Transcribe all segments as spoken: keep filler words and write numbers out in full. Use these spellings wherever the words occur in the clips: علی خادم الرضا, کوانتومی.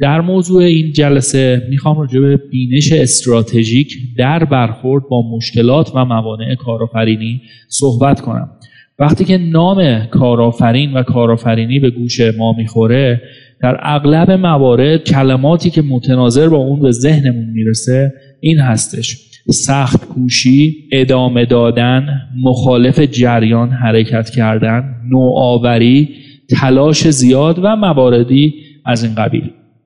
در موضوع این جلسه میخوام راجع به بینش استراتژیک در برخورد با مشکلات و موانع کارآفرینی صحبت کنم. وقتی که نام کارآفرین و کارآفرینی به گوش ما میخوره، در اغلب موارد کلماتی که متناظر با اون به ذهنمون میرسه این هستش: سخت کوشی، ادامه دادن، مخالف جریان حرکت کردن، نوآوری، تلاش زیاد و مواردی از این قبیل.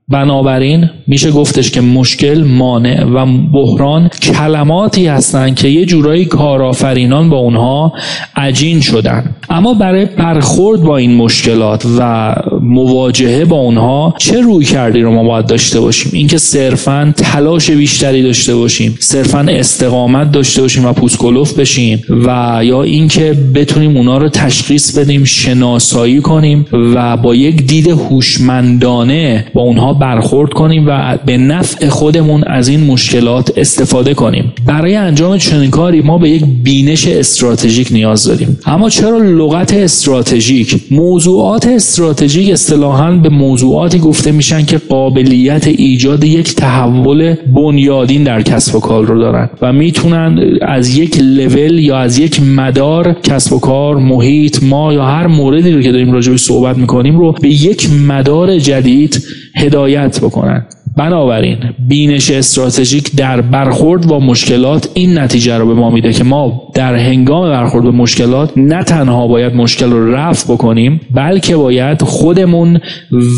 بنابراین میشه گفتش که مشکل، مانع و بحران کلماتی هستند که یه جورایی کارآفرینان با اونها عجین شدن. اما برای برخورد با این مشکلات و مواجهه با اونها چه روی کردی رو ما باید داشته باشیم؟ اینکه صرفاً تلاش بیشتری داشته باشیم، صرفاً استقامت داشته باشیم و پوسکلوف بشیم، و یا اینکه بتونیم اونا رو تشخیص بدیم، شناسایی کنیم و با یک دید هوشمندانه با اونها برخورد کنیم و به نفع خودمون از این مشکلات استفاده کنیم. برای انجام چنین کاری ما به یک بینش استراتژیک نیاز داریم. اما چرا لغت استراتژیک؟ موضوعات استراتژیک اصطلاحاً به موضوعاتی گفته میشن که قابلیت ایجاد یک تحول بنیادین در کسب و کار رو دارن و میتونن از یک لول یا از یک مدار کسب و کار، محیط، ما یا هر موردی رو که داریم راجع بهش صحبت میکنیم رو به یک مدار جدید هدایت بکنن. بنابراین بینش استراتژیک در برخورد با مشکلات این نتیجه رو به ما میده که ما در هنگام برخورد با مشکلات نه تنها باید مشکل رو رفع بکنیم، بلکه باید خودمون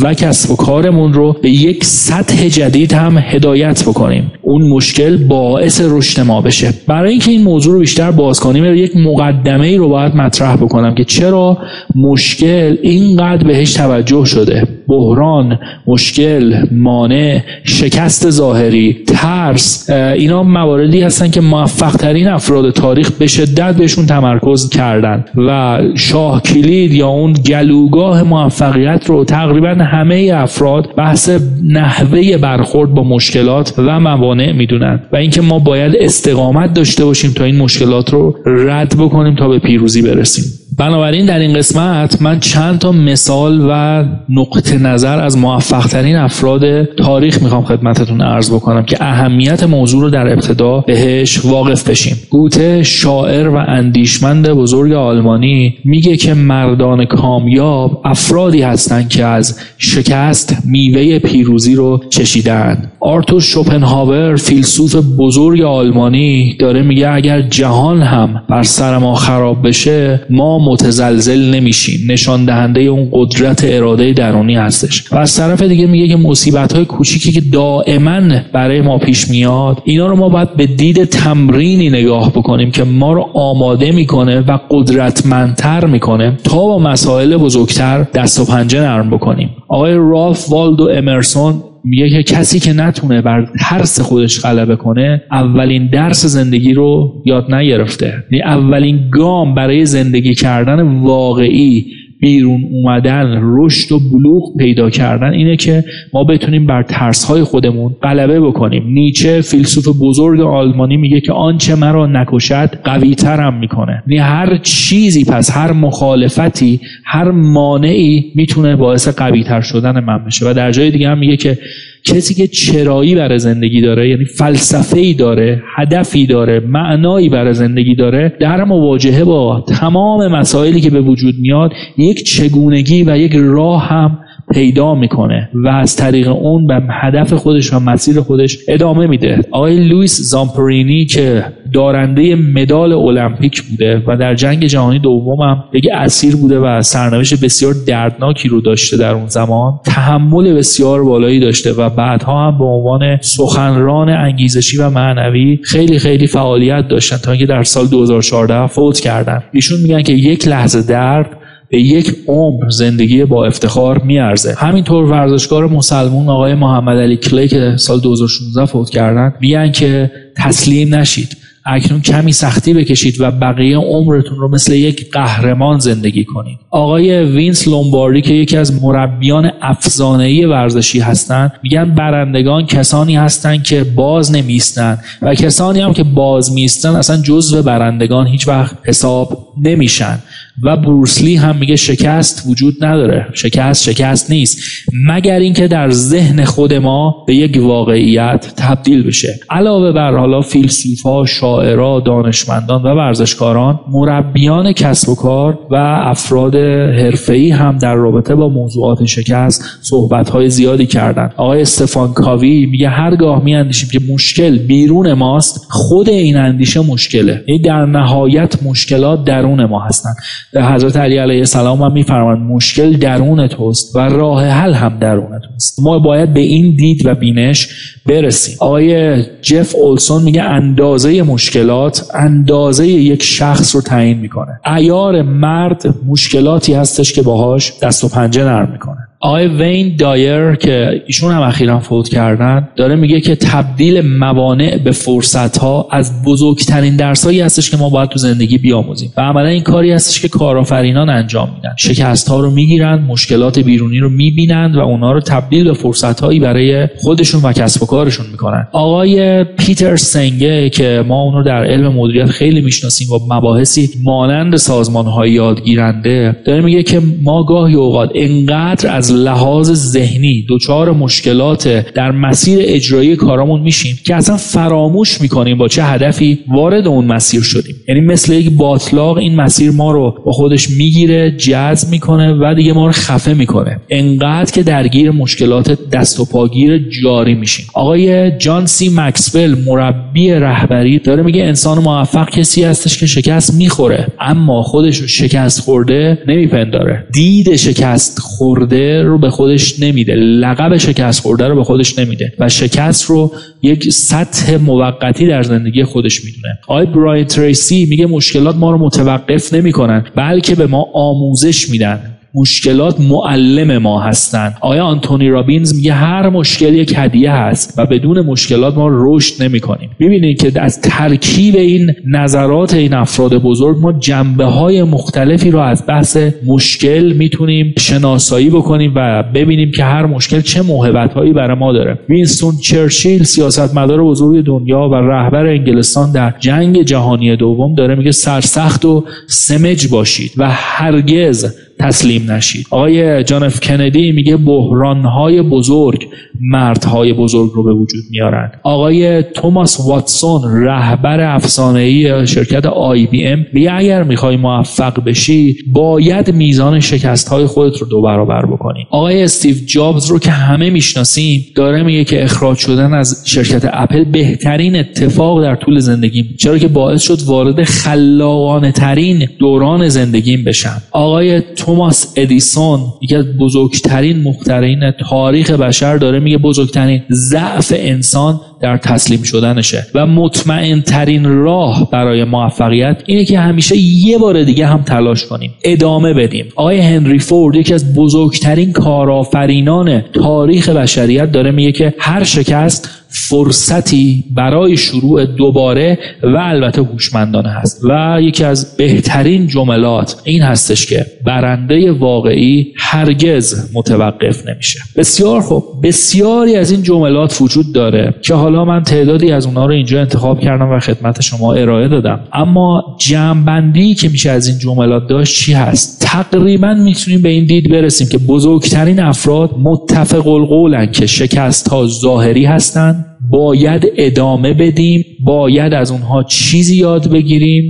و کسب و کارمون رو به یک سطح جدید هم هدایت بکنیم، اون مشکل باعث رشد ما بشه. برای اینکه این موضوع رو بیشتر باز کنیم، یک مقدمه ای رو باید مطرح بکنم که چرا مشکل اینقدر بهش توجه شده. بحران، مشکل، مانع، شکست ظاهری، ترس، اینا مواردی هستن که موفق ترین افراد تاریخ به شدت بهشون تمرکز کردن و شاه کلید یا اون گلوگاه موفقیت رو تقریبا همه افراد بحث نحوه برخورد با مشکلات و موانع میدونن، و اینکه ما باید استقامت داشته باشیم تا این مشکلات رو رد بکنیم تا به پیروزی برسیم. بنابراین در این قسمت من چند تا مثال و نقطه نظر از موفق ترین افراد تاریخ میخوام خدمتتون عرض بکنم که اهمیت موضوع رو در ابتدا بهش واقف بشیم. گوته، شاعر و اندیشمند بزرگ آلمانی، میگه که مردان کامیاب افرادی هستند که از شکست میوه پیروزی رو چشیدن. آرتور شوپنهاور، فیلسوف بزرگ آلمانی، داره میگه اگر جهان هم بر سر ما خراب بشه ما متزلزل نمیشیم. نشان دهنده اون قدرت اراده درونی هستش. و از طرف دیگه میگه که مصیبت‌های کوچیکی که دائما برای ما پیش میاد، اینا رو ما باید به دید تمرینی نگاه بکنیم که ما رو آماده میکنه و قدرتمندتر میکنه تا با مسائل بزرگتر دست و پنجه نرم بکنیم. آقای رالف والدو امرسون میگه که کسی که نتونه بر ترس خودش غلبه کنه اولین درس زندگی رو یاد نگرفته. یعنی اولین گام برای زندگی کردن واقعی، بیرون اومدن، رشد و بلوغ پیدا کردن اینه که ما بتونیم بر ترس‌های خودمون غلبه بکنیم. نیچه، فیلسوف بزرگ آلمانی، میگه که آنچه مرا نکشد قوی‌ترم میکنه. یعنی هر چیزی، پس هر مخالفتی، هر مانعی میتونه باعث قوی‌تر شدن من بشه. و در جای دیگه هم میگه که کسی که چرایی برای زندگی داره، یعنی فلسفه‌ای داره، هدفی داره، معنایی برای زندگی داره، در مواجهه با تمام مسائلی که به وجود میاد یک چگونگی و یک راه هم پیدا میکنه و از طریق اون به هدف خودش و مسیر خودش ادامه میده. آقای لوئیس زامپرینی که دارنده مدال المپیک بوده و در جنگ جهانی دوم هم یک اسیر بوده و سرنوشت بسیار دردناکی رو داشته، در اون زمان تحمل بسیار بالایی داشته و بعدها هم به عنوان سخنران انگیزشی و معنوی خیلی خیلی فعالیت داشتن تا اینکه در سال دو هزار و چهارده فوت کردن. ایشون میگن که یک لحظه درد به یک عمر زندگی با افتخار میارزه. همینطور ورزشکار مسلمون آقای محمد علی کلی که سال دو هزار و شانزده فوت کردن، میگن که تسلیم نشید، اکنون کمی سختی بکشید و بقیه عمرتون رو مثل یک قهرمان زندگی کنید. آقای وینس لومباردی که یکی از مربیان افسانه‌ای ورزشی هستند، میگن برندگان کسانی هستند که باز نمی‌ایستند و کسانی هم که باز می‌ایستند اصلا جزو برندگان هیچ وقت حساب نمیشن. و بروسلی هم میگه شکست وجود نداره، شکست شکست نیست، مگر اینکه در ذهن خود ما به یک واقعیت تبدیل بشه. علاوه بر حالا فیلسوفا، شاعران، دانشمندان و ورزشکاران، مربیان کسب و کار و افراد حرفه‌ای هم در رابطه با موضوعات شکست صحبت‌های زیادی کردن. آقای استفان کاوی میگه هرگاه میاندیشیم که مشکل بیرون ماست، خود این اندیشه مشکله. یعنی در نهایت مشکلات درون ما هستند. در حضرت علی علیه السلام هم میفرمایند مشکل درون توست و راه حل هم درون توست. ما باید به این دید و بینش برسیم. آقای جف اولسون میگه اندازه مشکلات اندازه یک شخص رو تعیین میکنه. عیار مرد مشکلاتی هستش که باهاش دست و پنجه نرم میکنه. آقای وین دایر که ایشون هم اخیراً فوت کردن، داره میگه که تبدیل موانع به فرصت‌ها از بزرگترین درسایی هستش که ما باید تو زندگی بیاموزیم و عملاً این کاری هستش که کارآفرینان انجام میدن. شکست‌ها رو میگیرن، مشکلات بیرونی رو میبینن و اونها رو تبدیل به فرصت‌هایی برای خودشون و کسب و کارشون میکنن. آقای پیتر سنگه که ما اون رو در علم مدیریت خیلی میشناسیم و مباحثی مانند سازمان‌های یادگیرنده، داره میگه که ما گاهی اوقات انقدر از لحاظ ذهنی دوچار مشکلات در مسیر اجرایی کارامون میشیم که اصلا فراموش میکنیم با چه هدفی وارد اون مسیر شدیم. یعنی مثل یک باطلاق این مسیر ما رو با خودش میگیره، جذب میکنه و دیگه ما رو خفه میکنه، انقدر که درگیر مشکلات دست و پاگیر جاری میشیم. آقای جان سی مکسول، مربی رهبری، داره میگه انسان موفق کسی هستش که شکست میخوره اما خودش رو شکست خورده نمیپنداره، دید شکست خورده رو به خودش نمیده، لقب شکست خورده رو به خودش نمیده و شکست رو یک سطح موقتی در زندگی خودش میدونه. آقای براین تریسی میگه مشکلات ما رو متوقف نمیکنن بلکه به ما آموزش میدن، مشکلات معلم ما هستند. آیا آنتونی رابینز میگه هر مشکل یک هدیه هست و بدون مشکلات ما رشد نمی‌کنیم. می‌بینید که از ترکیب این نظرات این افراد بزرگ ما جنبه‌های مختلفی رو از بحث مشکل میتونیم شناسایی بکنیم و ببینیم که هر مشکل چه موهبت‌هایی برای ما داره. وینستون چرچیل، سیاستمدار بزرگ دنیا و رهبر انگلستان در جنگ جهانی دوم، داره میگه سرسخت و سمج باشید و هرگز تسلیم نشید. آقای جان اف کندی میگه بحرانهای بزرگ مردهای بزرگ رو به وجود میارن. آقای توماس واتسون، رهبر افسانه‌ای شرکت آی بی ام، میگه اگر میخوای موفق بشی باید میزان شکستهای خودت رو دو برابر بکنی. آقای استیو جابز رو که همه میشناسیم، داره میگه که اخراج شدن از شرکت اپل بهترین اتفاق در طول زندگیم، چرا که باعث شد وارد خلاقانه ترین دوران زندگیم بشم. آقای توماس ادیسون، یکی از بزرگترین مخترعین تاریخ بشر، داره میگه بزرگترین ضعف انسان در تسلیم شدنشه و مطمئن ترین راه برای موفقیت اینه که همیشه یه بار دیگه هم تلاش کنیم، ادامه بدیم. آقای هنری فورد، یکی از بزرگترین کارآفرینان تاریخ بشریت، داره میگه که هر شکست فرصتی برای شروع دوباره و البته هوشمندانه هست و یکی از بهترین جملات این هستش که برنده واقعی هرگز متوقف نمیشه. بسیار خوب، بسیاری از این جملات وجود داره که حالا من تعدادی از اونها رو اینجا انتخاب کردم و خدمت شما ارائه دادم، اما جمع‌بندی که میشه از این جملات داشت چی هست؟ تقریبا میتونیم به این دید برسیم که بزرگترین افراد متفق القولن که شکست‌ها ظاهری هستند، باید ادامه بدیم، باید از اونها چیزی یاد بگیریم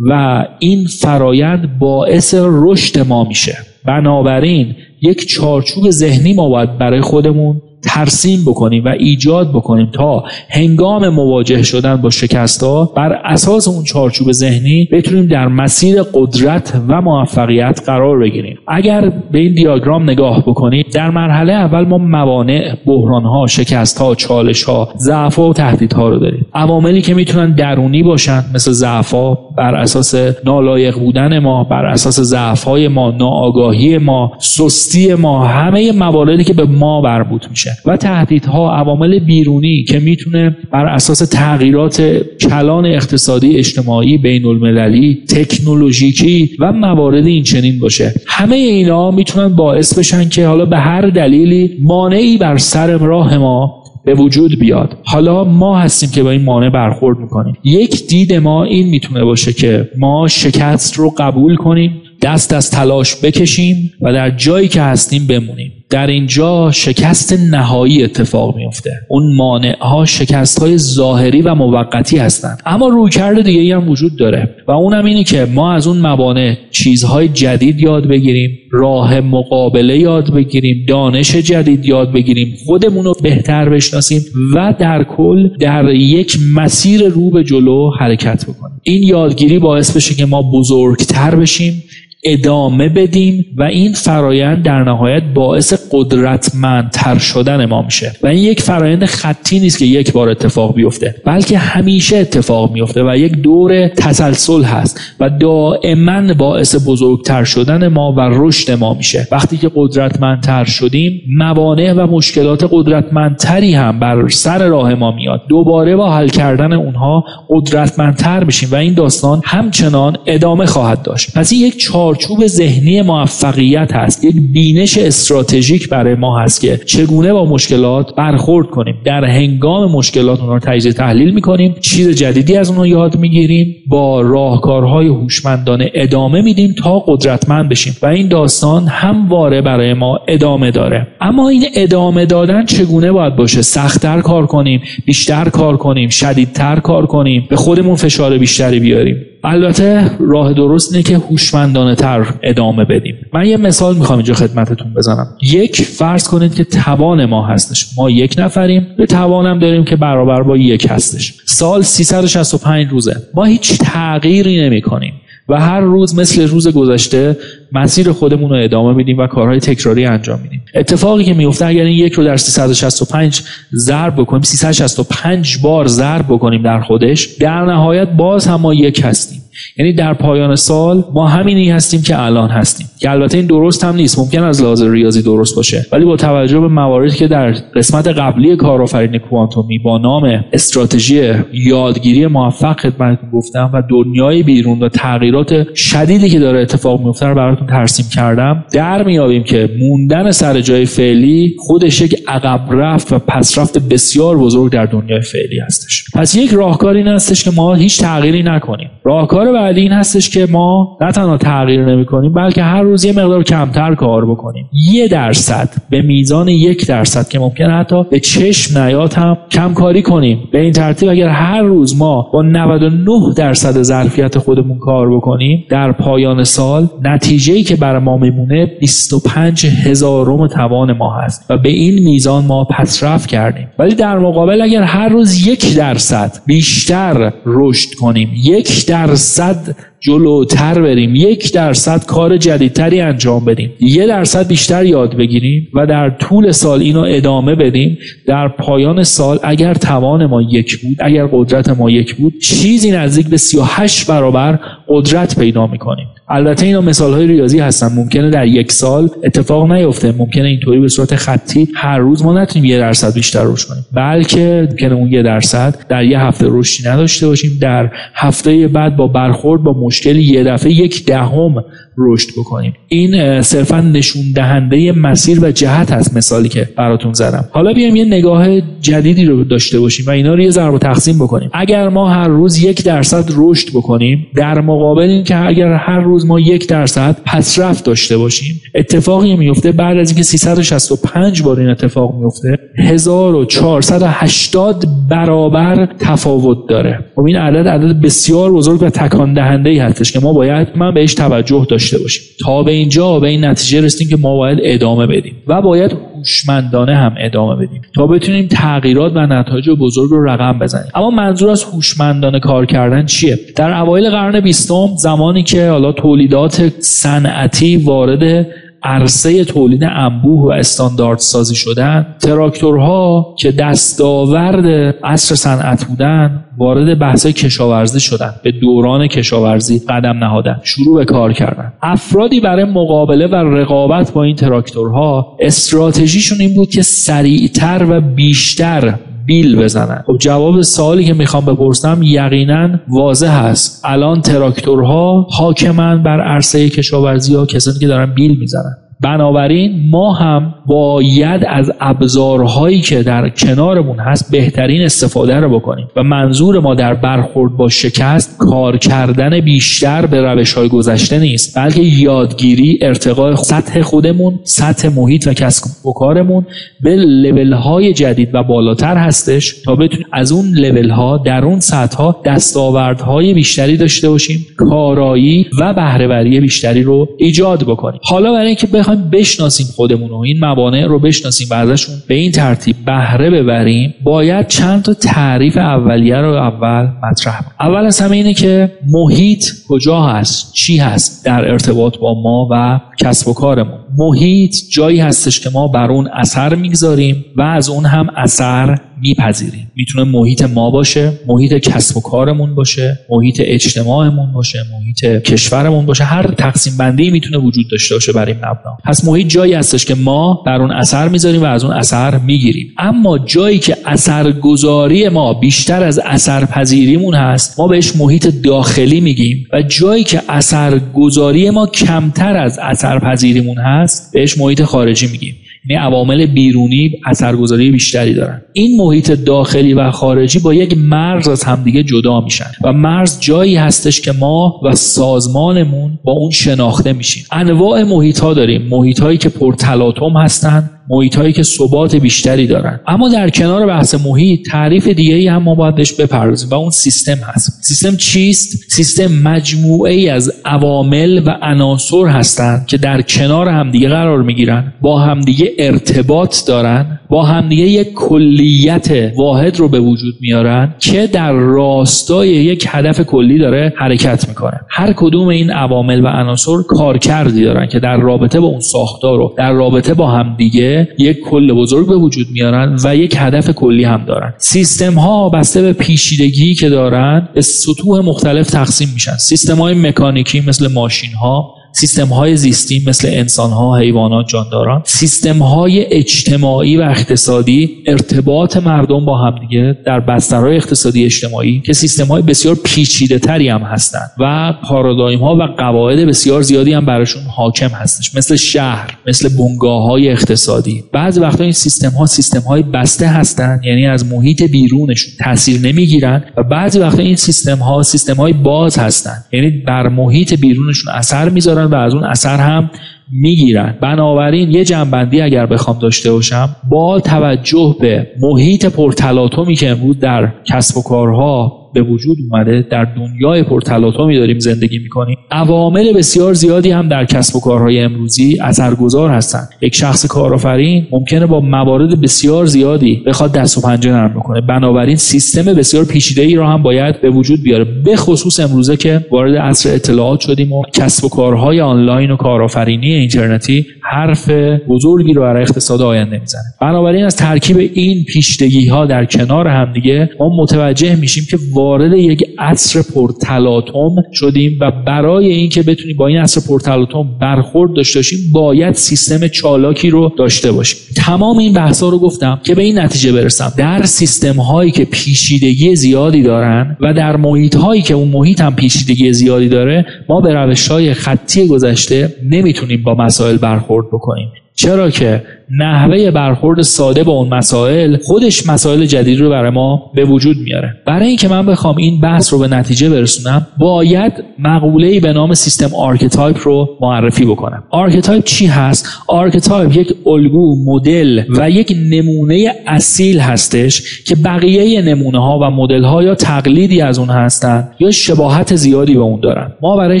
و این فرایند باعث رشد ما میشه. بنابراین یک چارچوب ذهنی ما باید برای خودمون ترسیم بکنیم و ایجاد بکنیم تا هنگام مواجه شدن با شکست‌ها بر اساس اون چارچوب ذهنی بتونیم در مسیر قدرت و موفقیت قرار بگیریم. اگر به این دیاگرام نگاه بکنید، در مرحله اول ما موانع، بحران‌ها، شکست‌ها، چالش‌ها، ضعف‌ها و تهدیدها رو داریم. عواملی که میتونن درونی باشن مثل ضعف‌ها، بر اساس نالایق بودن ما، بر اساس ضعف‌های ما، ناآگاهی ما، سستی ما، همه مواردی که به ما مربوط میشه، و تهدیدها، عوامل بیرونی که میتونه بر اساس تغییرات کلان اقتصادی، اجتماعی، بین‌المللی، تکنولوژیکی و موارد این چنین باشه. همه اینا میتونن باعث بشن که حالا به هر دلیلی مانعی بر سر راه ما به وجود بیاد. حالا ما هستیم که با این مانع برخورد میکنیم. یک دید ما این میتونه باشه که ما شکست رو قبول کنیم دست از تلاش بکشیم و در جایی که هستیم بمونیم. در اینجا شکست نهایی اتفاق میفته. اون مانعها شکست‌های ظاهری و موقتی هستند. اما رویکرد دیگه‌ای هم وجود داره و اونم اینه که ما از اون موانع چیزهای جدید یاد بگیریم، راه مقابله یاد بگیریم، دانش جدید یاد بگیریم، خودمون رو بهتر بشناسیم و در کل در یک مسیر رو به جلو حرکت بکنیم. این یادگیری باعث بشه که ما بزرگتر بشیم، ادامه بدیم و این فرایند در نهایت باعث قدرتمندتر شدن ما میشه و این یک فرایند خطی نیست که یک بار اتفاق بیفته، بلکه همیشه اتفاق میفته و یک دور تسلسل هست و دائما باعث بزرگتر شدن ما و رشد ما میشه. وقتی که قدرتمندتر شدیم، موانع و مشکلات قدرتمندتری هم بر سر راه ما میاد، دوباره با حل کردن اونها قدرتمندتر میشیم و این داستان همچنان ادامه خواهد داشت. پس این یک چارچوب ذهنی موفقیت هست، یک بینش استراتژیک برای ما هست که چگونه با مشکلات برخورد کنیم. در هنگام مشکلات اونها رو تجزیه تحلیل میکنیم، چیز جدیدی از اونها یاد میگیریم، با راهکارهای هوشمندانه ادامه میدیم تا قدرتمند بشیم و این داستان همواره برای ما ادامه داره. اما این ادامه دادن چگونه باید باشه؟ سخت‌تر کار کنیم، بیشتر کار کنیم، شدیدتر کار کنیم، به خودمون فشار بیشتری بیاریم؟ البته راه درست اینه که هوشمندانه تر ادامه بدیم. من یه مثال میخوام اینجا خدمتتون بزنم. یک، فرض کنید که توان ما هستش، ما یک نفریم، به توانم داریم که برابر با یک هستش. سال سیصد و شصت و پنج روزه، ما هیچ تغییری نمی‌کنیم و هر روز مثل روز گذشته مسیر خودمون رو ادامه میدیم و کارهای تکراری انجام میدیم. اتفاقی که میفته اگر این یک رو در سیصد و شصت و پنج ضرب بکنیم، سیصد و شصت و پنج بار ضرب بکنیم در خودش، در نهایت باز هم ما یک هستیم. یعنی در پایان سال ما همینی هستیم که الان هستیم، که البته این درست هم نیست، ممکن از لحاظ ریاضی درست باشه، ولی با توجه به مواردی که در قسمت قبلی کارآفرینی کوانتومی با نام استراتژی یادگیری موفق خدمتتون گفتم و دنیای بیرون و تغییرات شدیدی که داره اتفاق میفته رو براتون ترسیم کردم، در میابیم که موندن سر جای فعلی خودش یک عقب رفت و پس رفت بسیار بزرگ در دنیای فعلی هستش. پس یک راهکار این هستش که ما هیچ تغییری نکنیم. راهکار بعدی این هستش که ما نه تنها تغییر نمی کنیم، بلکه هر روز یه مقدار کمتر کار بکنیم. یه درصد به میزان یک درصد که ممکنه حتی به چشم نیاد هم کم کاری کنیم. به این ترتیب اگر هر روز ما با نود و نه درصد ظرفیت خودمون کار بکنیم، در پایان سال نتیجه‌ای که برای ما میمونه بیست و پنج هزارم توان ما هست و به این میزان ما پسرفت کردیم. ولی در مقابل اگر هر روز یک درصد بیشتر رشد کنیم، یک درصد صد جلوتر بریم، یک درصد کار جدیدتری انجام بدیم، یه درصد بیشتر یاد بگیریم و در طول سال اینو ادامه بدیم، در پایان سال اگر توان ما یک بود، اگر قدرت ما یک بود، چیزی نزدیک به سی و هشت برابر قدرت پیدا میکنیم. البته اینا مثالهای ریاضی هستن، ممکنه در یک سال اتفاق نیفته، ممکنه اینطوری به صورت خطی هر روز ما نتونیم یه درصد بیشتر رشد کنیم، بلکه ممکنه اون یه درصد در یه هفته رشدی نداشته باشیم، در هفته بعد با برخورد با مشکل یه دفعه یک دهم رشد بکنیم. این صرفا نشون دهنده مسیر و جهت هست، مثالی که براتون زدم. حالا بیایم یه نگاه جدیدی رو داشته باشیم و اینا رو یه ضرب و تقسیم بکنیم. اگر ما هر روز یک درصد رشد بکنیم، در مقابل اینکه اگر هر روز ما یک درصد پسرفت داشته باشیم، اتفاقی میفته بعد از اینکه سیصد و شصت و پنج بار این اتفاق میفته، هزار و چهارصد و هشتاد برابر تفاوت داره. خب این عدد عدد بسیار بزرگ و تکان دهنده ای هستش که ما باید من بهش توجه داشته باشیم. تا به اینجا به این نتیجه رسیدیم که ما باید ادامه بدیم و باید هوشمندانه هم ادامه بدیم تا بتونیم تغییرات و نتایج بزرگ رو رقم بزنیم. اما منظور از هوشمندانه کار کردن چیه؟ در اوایل قرن بیستم، زمانی که حالا تولیدات صنعتی وارد عرصه تولید انبوه و استاندارد سازی شدن، تراکتورها که دستاورد عصر صنعت بودن وارد بحث کشاورزی شدن، به دوران کشاورزی قدم نهادن، شروع به کار کردن. افرادی برای مقابله و رقابت با این تراکتورها استراتژیشون این بود که سریعتر و بیشتر بیل بزنن. خب جواب سوالی که میخوام بپرسم یقینا واضح هست. الان تراکتورها حاکمن بر عرصه کشاورزی ها، کسانی که دارن بیل میزنن. بنابراین ما هم باید از ابزارهایی که در کنارمون هست بهترین استفاده رو بکنیم و منظور ما در برخورد با شکست کار کردن بیشتر به روش‌های گذشته نیست، بلکه یادگیری، ارتقاء سطح خودمون، سطح محیط و کسب و کارمون به لول‌های جدید و بالاتر هستش تا بتونیم از اون لول‌ها در اون سطح‌ها دستاوردهای بیشتری داشته باشیم، کارایی و بهره‌وری بیشتری رو ایجاد بکنیم. حالا برای اینکه بخوایم بشناسیم خودمون و این موانع رو بشناسیم و ازشون به این ترتیب بهره ببریم، باید چند تا تعریف اولیه رو اول مطرح کنیم. اول از همه اینه که محیط کجا هست، چی هست در ارتباط با ما و کسب و کارمون. محیط جایی هستش که ما بر اون اثر میگذاریم و از اون هم اثر میپذیریم. میتونه محیط ما باشه، محیط کسب و کارمون باشه، محیط اجتماعمون باشه، محیط کشورمون باشه، هر تقسیم بندی میتونه وجود داشته باشه برای این مبنا. پس محیط جایی هستش که ما بر اون اثر میذاریم و از اون اثر میگیریم. اما جایی که اثرگذاری ما بیشتر از اثرپذیریمون هست، ما بهش محیط داخلی میگیم و جایی که اثرگذاری ما کمتر از اثرپذیریمون هست، بهش محیط خارجی میگیم. یعنی عوامل بیرونی اثرگذاری بیشتری دارن. این محیط داخلی و خارجی با یک مرز از همدیگه جدا میشن و مرز جایی هستش که ما و سازمانمون با اون شناخته میشیم. انواع محیط ها داریم، محیط هایی که پرتلاطم هستن، محیط هایی که ثبات بیشتری دارن. اما در کنار بحث محیط تعریف دیگه ای هم ما باید بهش بپردازیم و اون سیستم هست. سیستم چیست؟ سیستم مجموعه ای از عوامل و عناصر هستند که در کنار همدیگه قرار میگیرن، با همدیگه ارتباط دارن، با همدیگه یک کلیت واحد رو به وجود میارن که در راستای یک هدف کلی داره حرکت میکنه. هر کدوم این عوامل و عناصر کارکردی دارن که در رابطه با اون ساختار و در رابطه با همدیگه یک کل بزرگ به وجود میارن و یک هدف کلی هم دارن. سیستم ها بسته به پیچیدگی که دارن به سطوح مختلف تقسیم میشن. سیستم های مکانیکی مثل ماشین ها، سیستم های زیستی مثل انسان ها، حیوانات، جانداران، سیستم های اجتماعی و اقتصادی، ارتباط مردم با همدیگه در بسترهای اقتصادی اجتماعی که سیستم های بسیار پیچیده تری هم هستند و پارادایم ها و قواعد بسیار زیادی هم براشون حاکم هستش، مثل شهر، مثل بنگاه های اقتصادی. بعضی وقتا این سیستم ها سیستم های بسته هستند، یعنی از محیط بیرونشون تاثیر نمیگیرن و بعضی وقتا این سیستم ها سیستم های باز هستند، یعنی بر محیط بیرونشون اثر میذارن و از اون اثر هم میگیرن. بنابراین یه جنبندی اگر بخوام داشته باشم، با توجه به محیط پرتلاطمی که امروز در کسب و کارها به وجود اومده، در دنیای پرتلاطمی داریم زندگی میکنیم، عوامل بسیار زیادی هم در کسب و کارهای امروزی اثرگذار هستن. یک شخص کارآفرین ممکنه با موارد بسیار زیادی بخواد دست و پنجه نرم بکنه، بنابراین سیستم بسیار پیچیده‌ای رو هم باید به وجود بیاره، به خصوص امروزه که وارد عصر اطلاعات شدیم و کسب و کارهای آنلاین و کارآفرینی اینترنتی حرف بزرگی رو برای اقتصاد آینده میزنه. بنابراین از ترکیب این پیچیدگی‌ها در کنار هم دیگه ما متوجه میشیم که وارد یک عصر پرتلاطم شدیم و برای اینکه بتونیم با این عصر پرتلاطم برخورد داشته باشیم باید سیستم چالاکی رو داشته باشیم. تمام این بحثا رو گفتم که به این نتیجه برسم در سیستم هایی که پیچیدگی زیادی دارن و در محیط هایی که اون محیط هم پیچیدگی زیادی داره، ما به روش های خطی گذشته نمیتونیم با مسائل برخورد بکنیم، چرا که نحوه برخورد ساده با اون مسائل خودش مسائل جدید رو برای ما به وجود میاره. برای اینکه من بخوام این بحث رو به نتیجه برسونم، باید مقوله‌ای به نام سیستم آرکیتایپ رو معرفی بکنم. آرکیتایپ چی هست؟ آرکیتایپ یک الگو، مدل و یک نمونه اصیل هستش که بقیه نمونه‌ها و مدل‌ها یا تقلیدی از اون هستن یا شباهت زیادی به اون دارن. ما برای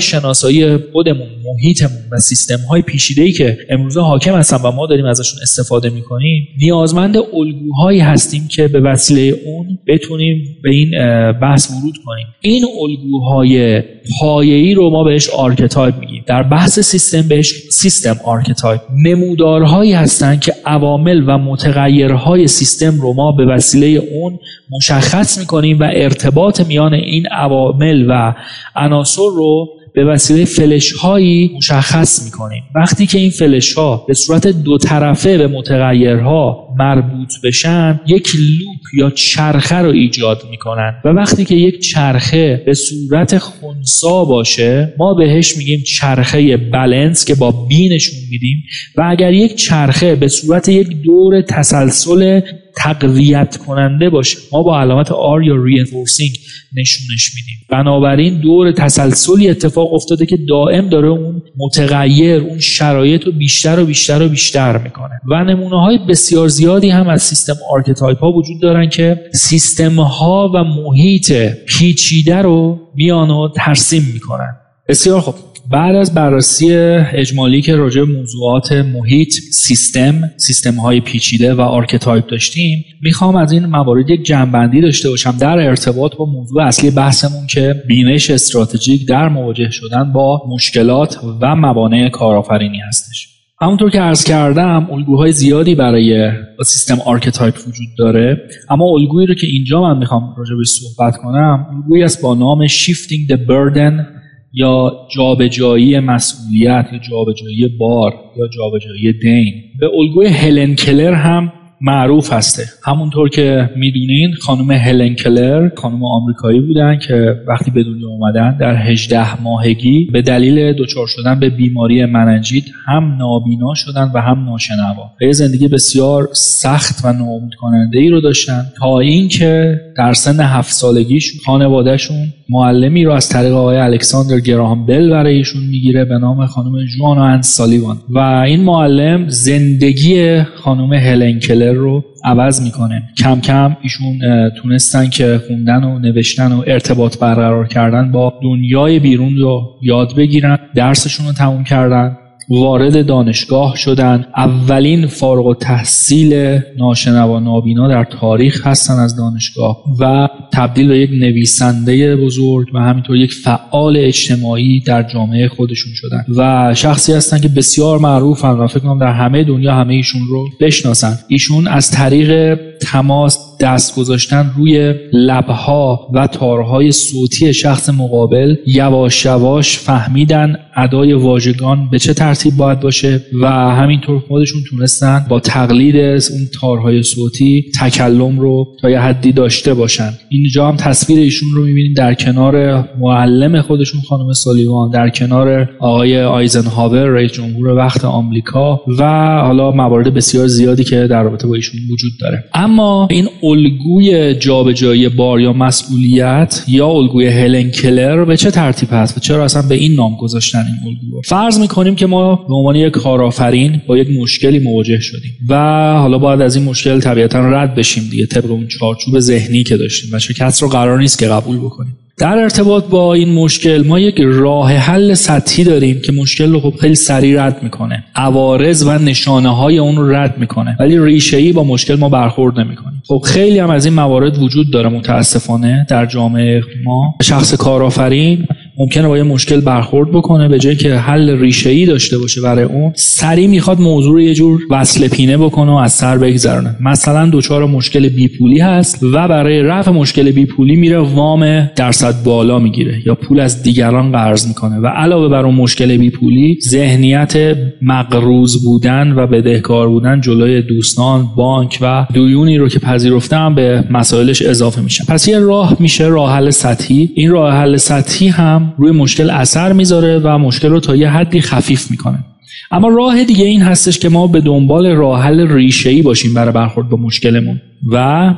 شناسایی خودمون، محیطمون و سیستم‌های پیچیده‌ای که امروزه حاکم هستن و ما داریم ازش استفاده میکنیم، نیازمند الگوهایی هستیم که به وسیله اون بتونیم به این بحث ورود کنیم. این الگوهای پایه‌ای رو ما بهش آرکیتایپ میگیم. در بحث سیستم بهش سیستم آرکیتایپ. نمودارهایی هستن که عوامل و متغیرهای سیستم رو ما به وسیله اون مشخص میکنیم و ارتباط میان این عوامل و عناصر رو به وسیله فلش‌هایی مشخص می‌کنیم. وقتی که این فلش‌ها به صورت دو طرفه به متغیرها مربوط بشن، یک لوپ یا چرخه رو ایجاد می‌کنن و وقتی که یک چرخه به صورت خنثی باشه ما بهش میگیم چرخه بالانس که با بی نشون میدیم، و اگر یک چرخه به صورت یک دور تسلسل تقویت کننده باشه ما با علامت آر یا reinforcing نشونش میدیم. بنابراین دور تسلسلی اتفاق افتاده که دائم داره اون متغیر، اون شرایط رو بیشتر و بیشتر و بیشتر میکنه. و نمونه های بسیار زیادی هم از سیستم آرکیتایپ ها وجود دارن که سیستم ها و محیط پیچیده رو میان و ترسیم میکنن. بسیار خوب، بعد از بررسی اجمالی که راجع به موضوعات محیط، سیستم، سیستم های پیچیده و آرکیتایپ داشتیم، میخوام از این موارد یک جنبندی داشته باشم در ارتباط با موضوع اصلی بحثمون که بینش استراتژیک در مواجه شدن با مشکلات و موانع کارآفرینی هستش. همونطور که عرض کردم الگوهای زیادی برای سیستم آرکیتایپ وجود داره، اما الگویی رو که اینجا من میخوام راجع بهش صحبت کنم الگویی است با نام shifting the burden یا جابجایی مسئولیت یا جابجایی بار یا جابجایی دین. به الگوی هلن کلر هم معروف هسته. همونطور که میدونین خانم هلن کلر خانم آمریکایی بودن که وقتی به دنیا اومدن در هجده ماهگی به دلیل دچار شدن به بیماری مننجیت هم نابینا شدن و هم ناشنوا. یه زندگی بسیار سخت و ناامید کننده ای رو داشتن تا اینکه در سن هفت سالگیشون خانوادهشون معلمی رو از طریق آقای الکساندر گراهام بل برای ایشون میگیره به نام خانم جوانا اند سالیوان و این معلم زندگی خانم هلن کلر رو عوض میکنه. کم کم ایشون تونستن که خوندن و نوشتن و ارتباط برقرار کردن با دنیای بیرون رو یاد بگیرن، درسشون رو تموم کردن، وارد دانشگاه شدن، اولین فارغ التحصیل ناشنوا و نابینا در تاریخ هستن از دانشگاه و تبدیل به یک نویسنده بزرگ و همینطور یک فعال اجتماعی در جامعه خودشون شدن و شخصی هستن که بسیار معروفن و فکر کنم در همه دنیا همه ایشون رو بشناسن. ایشون از طریق تماس، دست گذاشتن روی لبها و تارهای صوتی شخص مقابل یواش یواش فهمیدن ادای واژگان به چه ترتیب باید باشه و همینطور خودشون تونستن با تقلید اون تارهای صوتی تکلم رو تا یه حدی داشته باشن. اینجا هم تصویر ایشون رو می‌بینیم در کنار معلم خودشون خانم سالیوان، در کنار آقای آیزنهاور رئیس جمهور وقت آمریکا و حالا موارد بسیار زیادی که در رابطه با ایشون وجود داره. اما این الگوی جابجایی بار یا مسئولیت یا الگوی هلن کلر به چه ترتیب هست و چرا اصلا به این نام گذاشتن این الگو؟ فرض می‌کنیم که ما به عنوان یک کارآفرین با یک مشکلی مواجه شدیم و حالا باید از این مشکل طبیعتاً رد بشیم دیگه طبق اون چارچوب ذهنی که داشتیم و شکست رو قرار نیست که قبول بکنیم. در ارتباط با این مشکل ما یک راه حل سطحی داریم که مشکل رو خب خیلی سریع رد میکنه، عوارض و نشانه های اون رو رد میکنه ولی ریشه‌ای با مشکل ما برخورد نمیکنیم. خب خیلی هم از این موارد وجود داره متاسفانه در جامعه ما. شخص کارآفرین ممکنه با یه مشکل برخورد بکنه، به جای که حل ریشه‌ای داشته باشه برای اون سریع میخواد موضوع رو یه جور وصله پینه بکنه و از سر بگذرونه. مثلا دوچار مشکل بیپولی هست و برای رفع مشکل بیپولی میره وام درصد بالا میگیره یا پول از دیگران قرض میکنه و علاوه بر اون مشکل بیپولی ذهنیت مقروض بودن و بدهکار بودن جلوی دوستان، بانک و دیونی رو که پذیرفتم به مسائلش اضافه میشه. پس یه راه میشه راه حل سطحی. این راه حل سطحی هم روی مشکل اثر میذاره و مشکل رو تا یه حدی خفیف میکنه. اما راه دیگه این هستش که ما به دنبال راه حل ریشه‌ای باشیم برای برخورد با مشکلمون و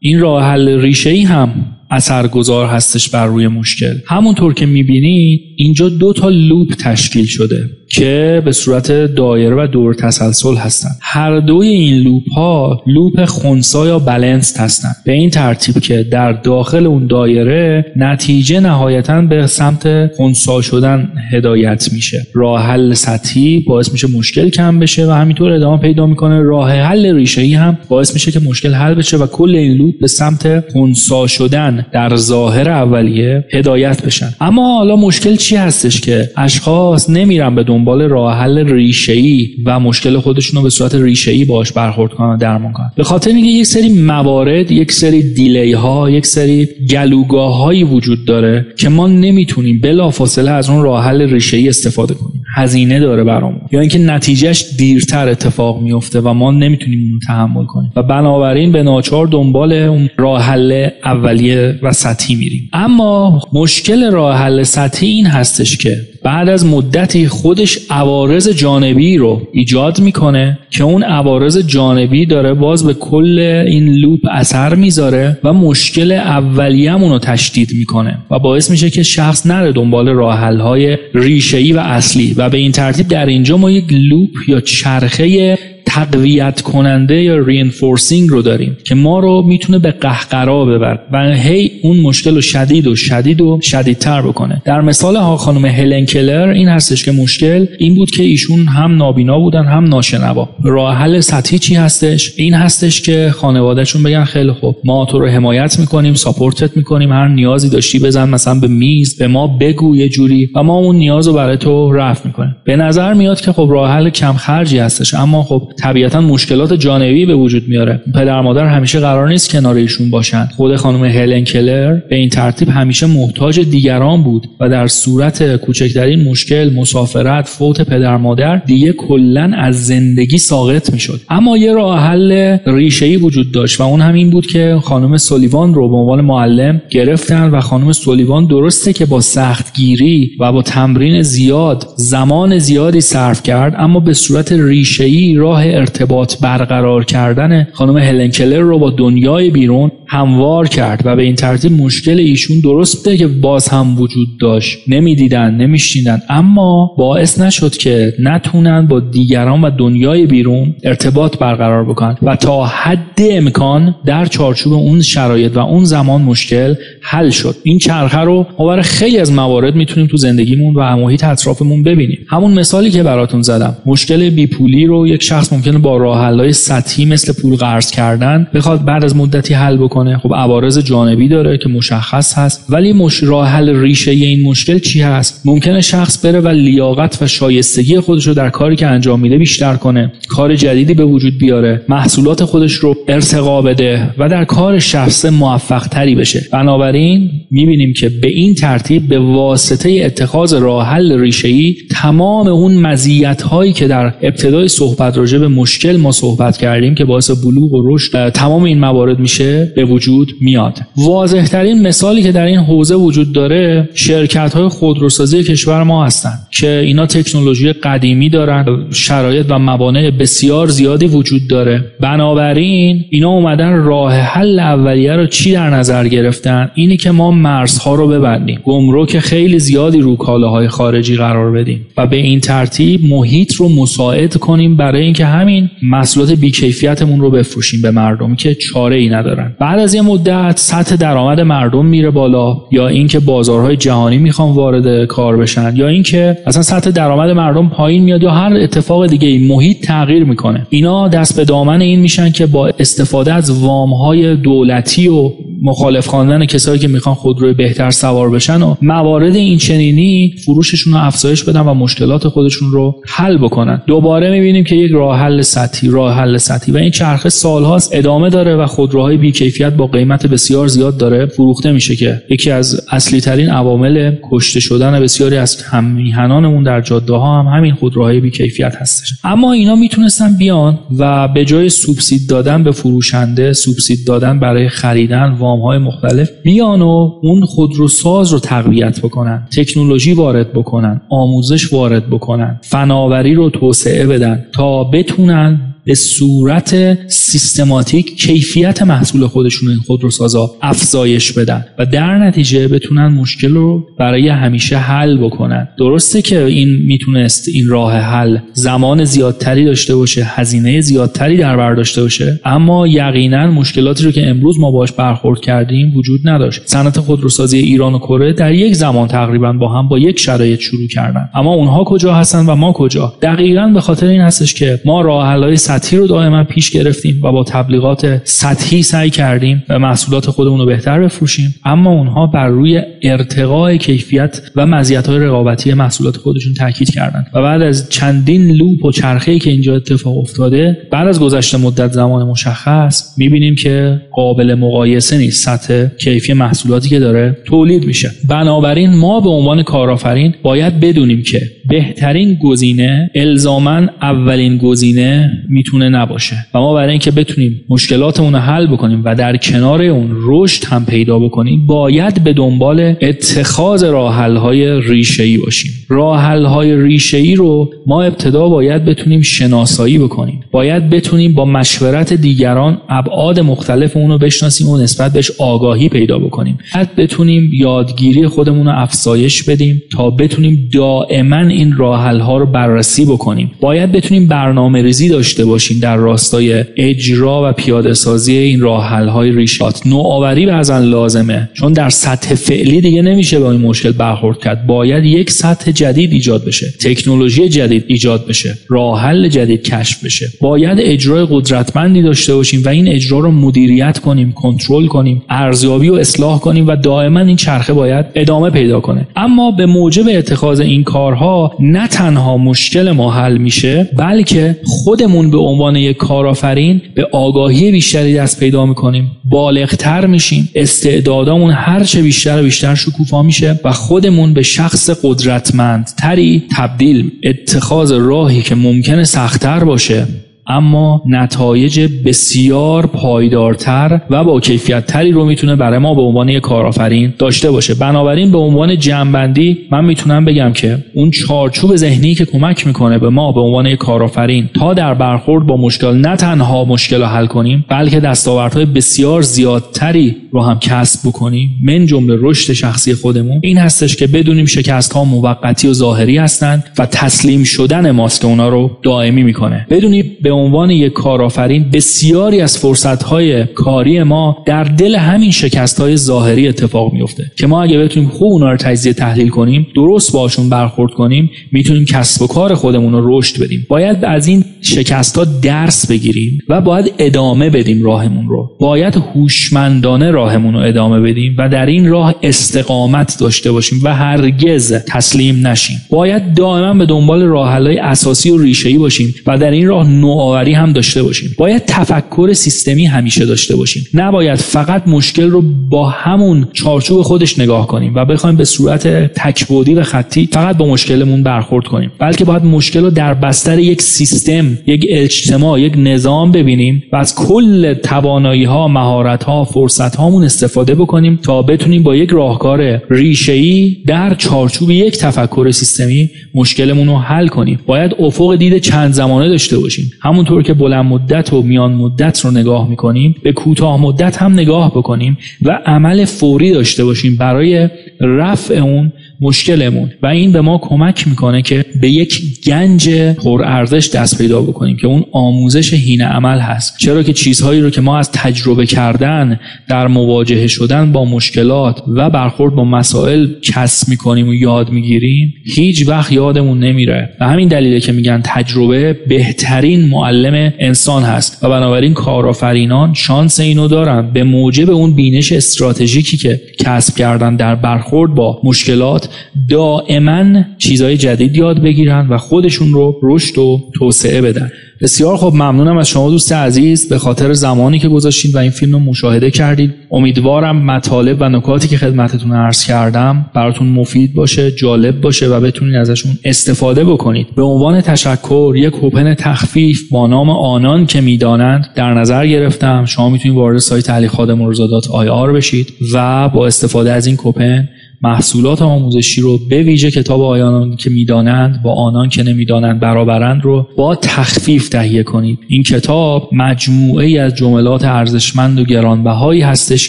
این راه حل ریشه‌ای هم اثرگذار هستش بر روی مشکل. همونطور که میبینید اینجا دو تا لوپ تشکیل شده که به صورت دایره و دور تسلسل هستن. هر دوی این لوپ ها لوپ خنثی یا بالانس هستن به این ترتیب که در داخل اون دایره نتیجه نهایتاً به سمت خنثی شدن هدایت میشه. راه حل سطحی باعث میشه مشکل کم بشه و همینطور ادامه پیدا میکنه. راه حل ریشه‌ای هم باعث میشه که مشکل حل بشه و کل این لوپ به سمت خنثی شدن در ظاهر اولیه هدایت بشن. اما حالا مشکل چی هستش که اشخاص نمیرن به دنبال راه حل ریشه‌ای و مشکل خودشونو به صورت ریشه‌ای باهاش برخورد کنن و درمان کنن، به خاطر اینکه یک سری موارد، یک سری دیلی ها، یک سری گلوگاه‌هایی وجود داره که ما نمیتونیم بلافاصله از اون راه حل ریشه‌ای استفاده کنیم. هزینه داره برامون، یا اینکه نتیجهش دیرتر اتفاق میفته و ما نمیتونیم اون رو تحمل کنیم و بنابراین به ناچار دنبال اون راه حل اولیه و سطحی میریم. اما مشکل راه حل سطحی این هستش که بعد از مدتی خودش عوارض جانبی رو ایجاد میکنه که اون عوارض جانبی داره باز به کل این لوپ اثر میذاره و مشکل اولیه‌مون رو تشدید میکنه و باعث میشه که شخص نره دنبال راه حل‌های ریشه‌ای و اصلی و به این ترتیب در اینجا ما یک لوپ یا چرخه تقویت کننده یا رینفورسینگ رو داریم که ما رو میتونه به قهقرا ببره و هی اون مشکل رو شدید و شدید و شدیدتر بکنه. در مثال ها خانم هلن کلر این هستش که مشکل این بود که ایشون هم نابینا بودن هم ناشنوا. راه حل سطحی چی هستش؟ این هستش که خانوادهشون بگن خیلی خوب، ما تو رو حمایت میکنیم، ساپورتت میکنیم، هر نیازی داشتی بزن مثلا به میز، به ما بگو یه جوری و ما اون نیاز رو برای تو رفع میکنیم. به نظر میاد که خب راه حل کم خرجی هستش، اما خب طبیعتاً مشکلات جانبی به وجود میاره. پدر مادر همیشه قرار نیست کنار ایشون باشن. خود خانم هلن کلر به این ترتیب همیشه محتاج دیگران بود و در صورت کوچکترین مشکل، مسافرت، فوت پدر مادر دیگه کلاً از زندگی ساقط میشد. اما یه راه حل ریشه‌ای وجود داشت و اون هم این بود که خانم سولیوان رو به عنوان معلم گرفتن و خانم سولیوان درسته که با سختگیری و با تمرین زیاد زمان زیادی صرف کرد، اما به صورت ریشه‌ای راه ارتباط برقرار کردن خانم هلن کلر رو با دنیای بیرون هموار کرد و به این ترتیب مشکل ایشون درسته که باز هم وجود داشت، نمیدیدن، نمیشنیدن، اما باعث نشد که نتونن با دیگران و دنیای بیرون ارتباط برقرار بکنن و تا حد امکان در چارچوب اون شرایط و اون زمان مشکل حل شد. این چرخه رو ما برای خیلی از موارد میتونیم تو زندگیمون و محیط اطرافمون ببینیم. همون مثالی که براتون زدم، مشکل بیپولی رو یک شخص ممکنه با راه حل‌های سطحی مثل پول قرض کردن بخواد بعد از مدتی حل بکنه. خب عوارض جانبی داره که مشخص هست، ولی مش راه حل ریشه‌ای این مشکل چی هست؟ ممکنه شخص بره و لیاقت و شایستگی خودش رو در کاری که انجام میده بیشتر کنه، کار جدیدی به وجود بیاره، محصولات خودش رو ارتقا بده و در کار شخص موفق‌تری بشه. بنابراین می‌بینیم که به این ترتیب به واسطه اتخاذ راه حل ریشه‌ای تمام اون مزیت‌هایی که در ابتدای صحبت راجع به مشکل ما صحبت کردیم که باعث بلوغ و رشد تمام این موارد میشه به وجود میاد. واضح ترین مثالی که در این حوزه وجود داره شرکت های خودروسازی کشور ما هستن که اینا تکنولوژی قدیمی دارن، شرایط و موانع بسیار زیادی وجود داره. بنابراین اینا اومدن راه حل اولیه رو چی در نظر گرفتن؟ اینی که ما مرزها رو ببندیم، گمرک خیلی زیادی رو کالاهای خارجی قرار بدیم و به این ترتیب محیط رو مساعد کنیم برای اینکه همین محصولات بیکیفیتمون رو بفروشیم به مردم که چاره ای ندارن. بعد از یه مدت سطح درآمد مردم میره بالا، یا اینکه بازارهای جهانی میخوان وارد کار بشن، یا اینکه اصلا سطح درآمد مردم پایین میاد، یا هر اتفاق دیگه ای، محیط تغییر میکنه. اینا دست به دامن این میشن که با استفاده از وامهای دولتی و مخالف خواندن کسایی که میخوان خودروی بهتر سوار بشن و موارد این چنینی فروششون رو افزایش بدن و مشکلات خودشون رو حل بکنن. دوباره میبینیم که یک راه حل سطحی، راه حل سطحی و این چرخه سالهاست ادامه داره و خودروهای بی‌کیفیت با قیمت بسیار زیاد داره فروخته میشه که یکی از اصلی ترین عوامل کشته شدن بسیاری از هممیهنانمون در جاده ها هم همین خودروهای بی‌کیفیت هستش. اما اینا میتونستن بیان و به جای سوبسید دادن به فروشنده، سوبسید دادن برای خریدن وام‌های مختلف، بیان و اون خودروساز رو تقویت بکنن، تکنولوژی وارد بکنن، آموزش وارد بکنن، فناوری رو توسعه بدن تا بتونن به صورت سیستماتیک کیفیت محصول خودشون این خودروسازا افزایش بدن و در نتیجه بتونن مشکل رو برای همیشه حل بکنن. درسته که این میتونست این راه حل زمان زیادتری داشته باشه، هزینه زیادتری در بر داشته باشه، اما یقینا مشکلاتی رو که امروز ما باهاش برخورد کردیم وجود نداشت. صنعت خودروسازی ایران و کره در یک زمان تقریبا با هم با یک شرایط شروع کردن، اما اونها کجا هستن و ما کجا؟ دقیقاً به خاطر این هستش که ما راه حل‌های سطحی رو دائما پیش گرفتیم و با تبلیغات سطحی سعی کردیم محصولات خودمون رو بهتر بفروشیم، اما اونها بر روی ارتقای کیفیت و مزیت‌های رقابتی محصولات خودشون تاکید کردند و بعد از چندین لوپ و چرخه‌ای که اینجا اتفاق افتاده، بعد از گذشت مدت زمان مشخص می‌بینیم که قابل مقایسه نیست سطح کیفی محصولاتی که داره تولید میشه. بنابراین ما به عنوان کارآفرین باید بدونیم که بهترین گزینه الزاماً اولین گزینه میتونه نباشه و ما برای اینکه بتونیم مشکلاتمون رو حل بکنیم و در کنار اون رشد هم پیدا بکنیم، باید به دنبال اتخاذ راه حل‌های ریشه‌ای باشیم. راه حل‌های ریشه‌ای رو ما ابتدا باید بتونیم شناسایی بکنیم، باید بتونیم با مشورت دیگران ابعاد مختلف اون رو بشناسیم و نسبت بهش آگاهی پیدا بکنیم. بعد بتونیم یادگیری خودمون رو افزایش بدیم تا بتونیم دائما این راه حل‌ها رو بررسی بکنیم. باید بتونیم برنامه‌ریزی داشته باشیم در راستای اجرا و پیاده سازی این راه حل‌های ریشات. نوآوری بعضا لازمه، چون در سطح فعلی دیگه نمیشه با این مشکل برخورد کرد. باید یک سطح جدید ایجاد بشه، تکنولوژی جدید ایجاد بشه، راه حل جدید کشف بشه. باید اجرای قدرتمندی داشته باشیم و این اجرا رو مدیریت کنیم، کنترل کنیم، ارزیابی و اصلاح کنیم و دائما این چرخه باید ادامه پیدا کنه. اما به موجب اتخاذ این کارها نه تنها مشکل ما حل میشه، بلکه خودمون به عنوان یک کارآفرین به آگاهی بیشتری دست پیدا میکنیم، بالغتر میشیم، استعدادامون هر چه بیشتر و بیشتر شکوفا میشه و خودمون به شخص قدرتمندتری تبدیل. اتخاذ راهی که ممکنه سخت‌تر باشه اما نتایج بسیار پایدارتر و با کیفیت تری رو میتونه برای ما به عنوان یک کارآفرین داشته باشه. بنابراین به عنوان جمع‌بندی من میتونم بگم که اون چارچوب ذهنی که کمک میکنه به ما به عنوان یک کارآفرین تا در برخورد با مشکل نه تنها مشکل رو حل کنیم، بلکه دستاوردهای بسیار زیادتری رو هم کسب بکنیم، من جمله رشد شخصی خودمون، این هستش که بدونیم شکست‌ها موقتی و ظاهری هستند و تسلیم شدن ماست که اونا رو دائمی میکنه. بدونیم به عنوان یک کارآفرین بسیاری از فرصت‌های کاری ما در دل همین شکست‌های ظاهری اتفاق میفته که ما اگه بتونیم خوب اونها رو تجزیه تحلیل کنیم، درست باشون برخورد کنیم، میتونیم کسب و کار خودمون رو رشد بدیم. باید از این شکست‌ها درس بگیریم و باید ادامه بدیم راهمون رو. باید هوشمندانه راهمون رو ادامه بدیم و در این راه استقامت داشته باشیم و هرگز تسلیم نشیم. باید دائما به دنبال راه‌حل‌های اساسی و ریشه‌ای باشیم و در این راه نوع آوری هم داشته باشیم. باید تفکر سیستمی همیشه داشته باشیم. نباید فقط مشکل رو با همون چارچوب خودش نگاه کنیم و بخوایم به صورت تک‌بعدی و خطی فقط با مشکلمون برخورد کنیم، بلکه باید مشکل رو در بستر یک سیستم، یک اجتماع، یک نظام ببینیم و از کل توانایی‌ها، مهارت‌ها، فرصت‌هامون استفاده بکنیم تا بتونیم با یک راهکار ریشه‌ای در چارچوب یک تفکر سیستمی مشکلمون رو حل کنیم. باید افق دید چند زمانه داشته باشیم. همونطور که بلند مدت و میان مدت رو نگاه میکنیم، به کوتاه مدت هم نگاه بکنیم و عمل فوری داشته باشیم برای رفع اون مشکلمون و این به ما کمک میکنه که به یک گنج پرارزش دست پیدا بکنیم که اون آموزش حین عمل هست. چرا که چیزهایی رو که ما از تجربه کردن در مواجهه شدن با مشکلات و برخورد با مسائل کسب میکنیم و یاد میگیریم، هیچ وقت یادمون نمیره و همین دلیله که میگن تجربه بهترین معلم انسان هست و بنابراین کارآفرینان شانس اینو دارن به موجب اون بینش استراتژیکی که کسب کردن در برخورد با مشکلات دائما چیزهای جدید یاد بگیرن و خودشون رو رشد و توسعه بدن. بسیار خوب، ممنونم از شما دوست عزیز به خاطر زمانی که گذاشتید و این فیلم رو مشاهده کردید. امیدوارم مطالب و نکاتی که خدمتتون عرض کردم براتون مفید باشه، جالب باشه و بتونید ازشون استفاده بکنید. به عنوان تشکر یک کوپن تخفیف با نام آنان که میدانند در نظر گرفتم. شما میتونید وارد سایت علی خادم الرضا دات آی آر بشید و با استفاده از این کوپن محصولات آموزشی رو به ویژه کتاب آنان که میدانند با آنان که نمیدانند برابرند رو با تخفیف تهیه کنید. این کتاب مجموعه ای از جملات ارزشمند و گرانبهایی هستش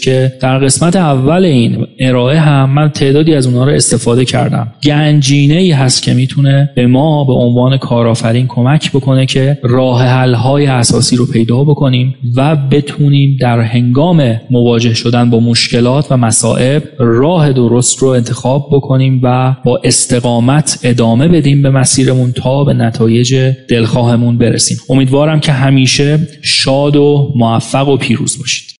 که در قسمت اول این ارائه هم من تعدادی از اونها رو استفاده کردم. گنجینه ای هست که میتونه به ما به عنوان کارآفرین کمک بکنه که راه حل های اساسی رو پیدا بکنیم و بتونیم در هنگام مواجه شدن با مشکلات و مصائب راه درست درست رو انتخاب بکنیم و با استقامت ادامه بدیم به مسیرمون تا به نتایج دلخواهمون برسیم. امیدوارم که همیشه شاد و موفق و پیروز باشید.